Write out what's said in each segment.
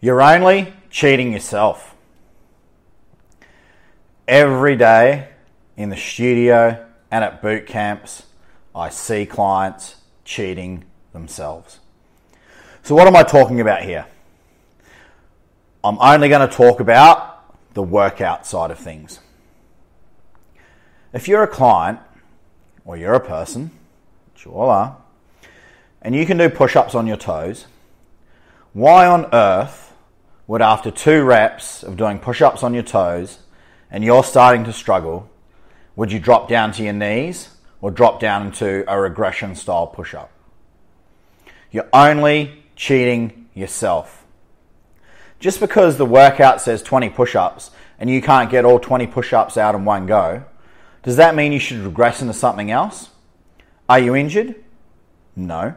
You're only cheating yourself. Every day in the studio and at boot camps, I see clients cheating themselves. So what am I talking about here? I'm only going to talk about the workout side of things. If you're a client, or you're a person, which you all are, and you can do push-ups on your toes, why on earth would after 2 reps of doing push-ups on your toes and you're starting to struggle, would you drop down to your knees or drop down into a regression style push-up? You're only cheating yourself. Just because the workout says 20 push-ups and you can't get all 20 push-ups out in one go, does that mean you should regress into something else? Are you injured? No.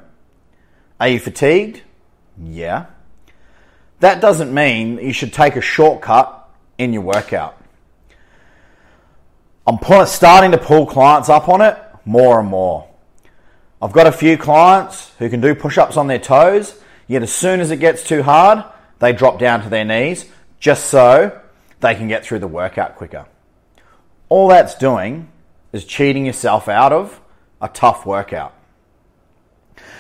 Are you fatigued? Yeah. That doesn't mean you should take a shortcut in your workout. I'm starting to pull clients up on it more and more. I've got a few clients who can do push-ups on their toes, yet as soon as it gets too hard, they drop down to their knees just so they can get through the workout quicker. All that's doing is cheating yourself out of a tough workout.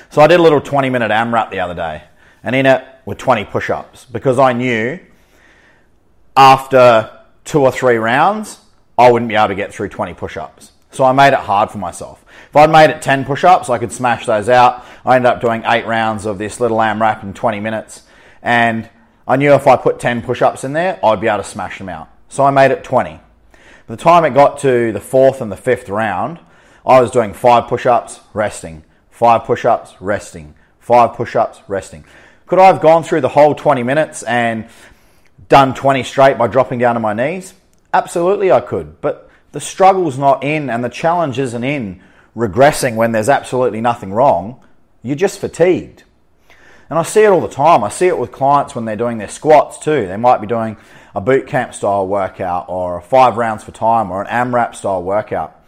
So I did a little 20-minute AMRAP the other day, and in it were 20 push-ups because I knew after 2 or 3 rounds, I wouldn't be able to get through 20 push-ups. So I made it hard for myself. If I'd made it 10 push-ups, I could smash those out. I ended up doing 8 rounds of this little AMRAP in 20 minutes, and I knew if I put 10 push-ups in there, I'd be able to smash them out. So I made it 20. By the time it got to the 4th and the 5th round, I was doing 5 push-ups, resting. 5 push-ups, resting, 5 push-ups, resting. Could I have gone through the whole 20 minutes and done 20 straight by dropping down to my knees? Absolutely I could, but the struggle's not in and the challenge isn't in regressing when there's absolutely nothing wrong. You're just fatigued. And I see it all the time. I see it with clients when they're doing their squats too. They might be doing a boot camp style workout or a 5 rounds for time or an AMRAP style workout.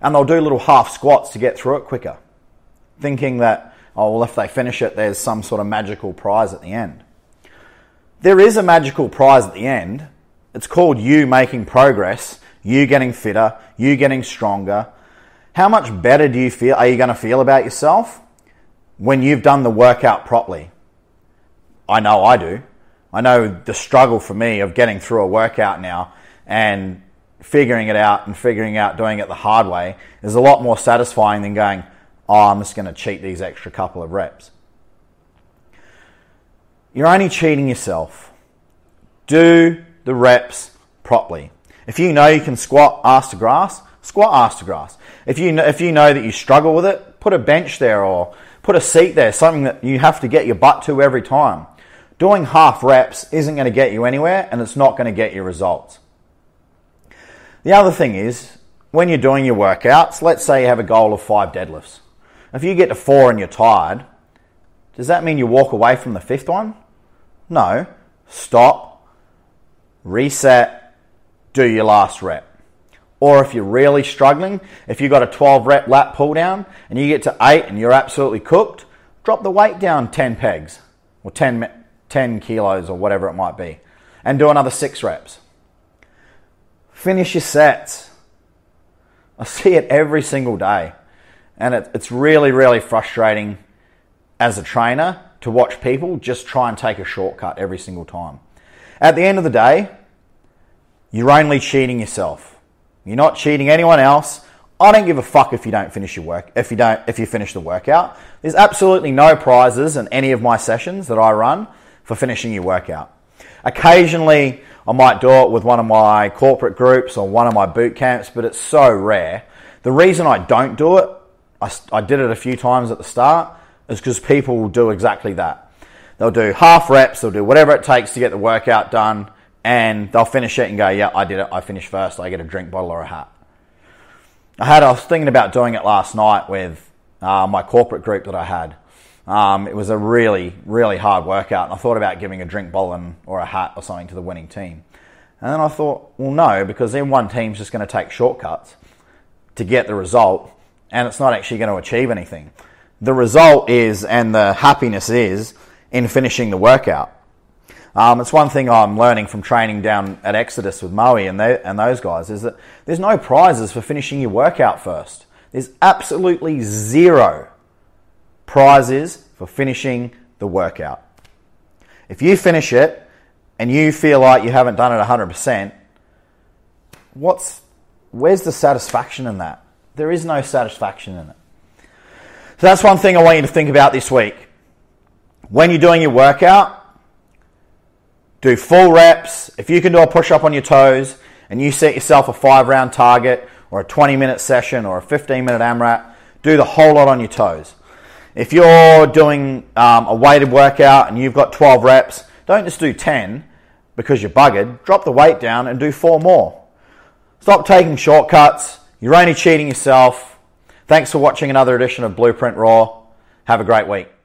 And they'll do little half squats to get through it quicker, thinking that, oh, well, if they finish it, there's some sort of magical prize at the end. There is a magical prize at the end. It's called you making progress, you getting fitter, you getting stronger. How much better do you feel? Are you going to feel about yourself when you've done the workout properly? I know I do. I know the struggle for me of getting through a workout now and figuring it out and doing it the hard way is a lot more satisfying than going, oh, I'm just going to cheat these extra couple of reps. You're only cheating yourself. Do the reps properly. If you know you can squat ass to grass, squat ass to grass. If you know that you struggle with it, put a bench there or put a seat there, something that you have to get your butt to every time. Doing half reps isn't going to get you anywhere and it's not going to get you results. The other thing is, when you're doing your workouts, let's say you have a goal of 5 deadlifts. If you get to 4 and you're tired, does that mean you walk away from the 5th one? No. Stop, reset, do your last rep. Or if you're really struggling, if you've got a 12 rep lat pull down and you get to 8 and you're absolutely cooked, drop the weight down 10 pegs or 10 kilos or whatever it might be and do another 6 reps. Finish your sets. I see it every single day, and it's really, really frustrating as a trainer to watch people just try and take a shortcut every single time. At the end of the day, you're only cheating yourself. You're not cheating anyone else. I don't give a fuck if you don't finish your work. If you finish the workout, there's absolutely no prizes in any of my sessions that I run for finishing your workout. Occasionally, I might do it with one of my corporate groups or one of my boot camps, but it's so rare. The reason I don't do it, I did it a few times at the start, is because people will do exactly that. They'll do half reps, they'll do whatever it takes to get the workout done, and they'll finish it and go, yeah, I did it, I finished first, I get a drink bottle or a hat. I was thinking about doing it last night with my corporate group that I had. It was a really, really hard workout, and I thought about giving a drink bottle or a hat or something to the winning team. And then I thought, well, no, because then one team's just going to take shortcuts to get the result, and it's not actually going to achieve anything. The result is, and the happiness is, in finishing the workout. It's one thing I'm learning from training down at Exodus with Maui and those guys is that there's no prizes for finishing your workout first. There's absolutely zero prizes for finishing the workout. If you finish it and you feel like you haven't done it 100%, where's the satisfaction in that? There is no satisfaction in it. So that's one thing I want you to think about this week. When you're doing your workout, do full reps. If you can do a push-up on your toes and you set yourself a 5-round target or a 20-minute session or a 15-minute AMRAP, do the whole lot on your toes. If you're doing a weighted workout and you've got 12 reps, don't just do 10 because you're buggered. Drop the weight down and do 4 more. Stop taking shortcuts. You're only cheating yourself. Thanks for watching another edition of Blueprint Raw. Have a great week.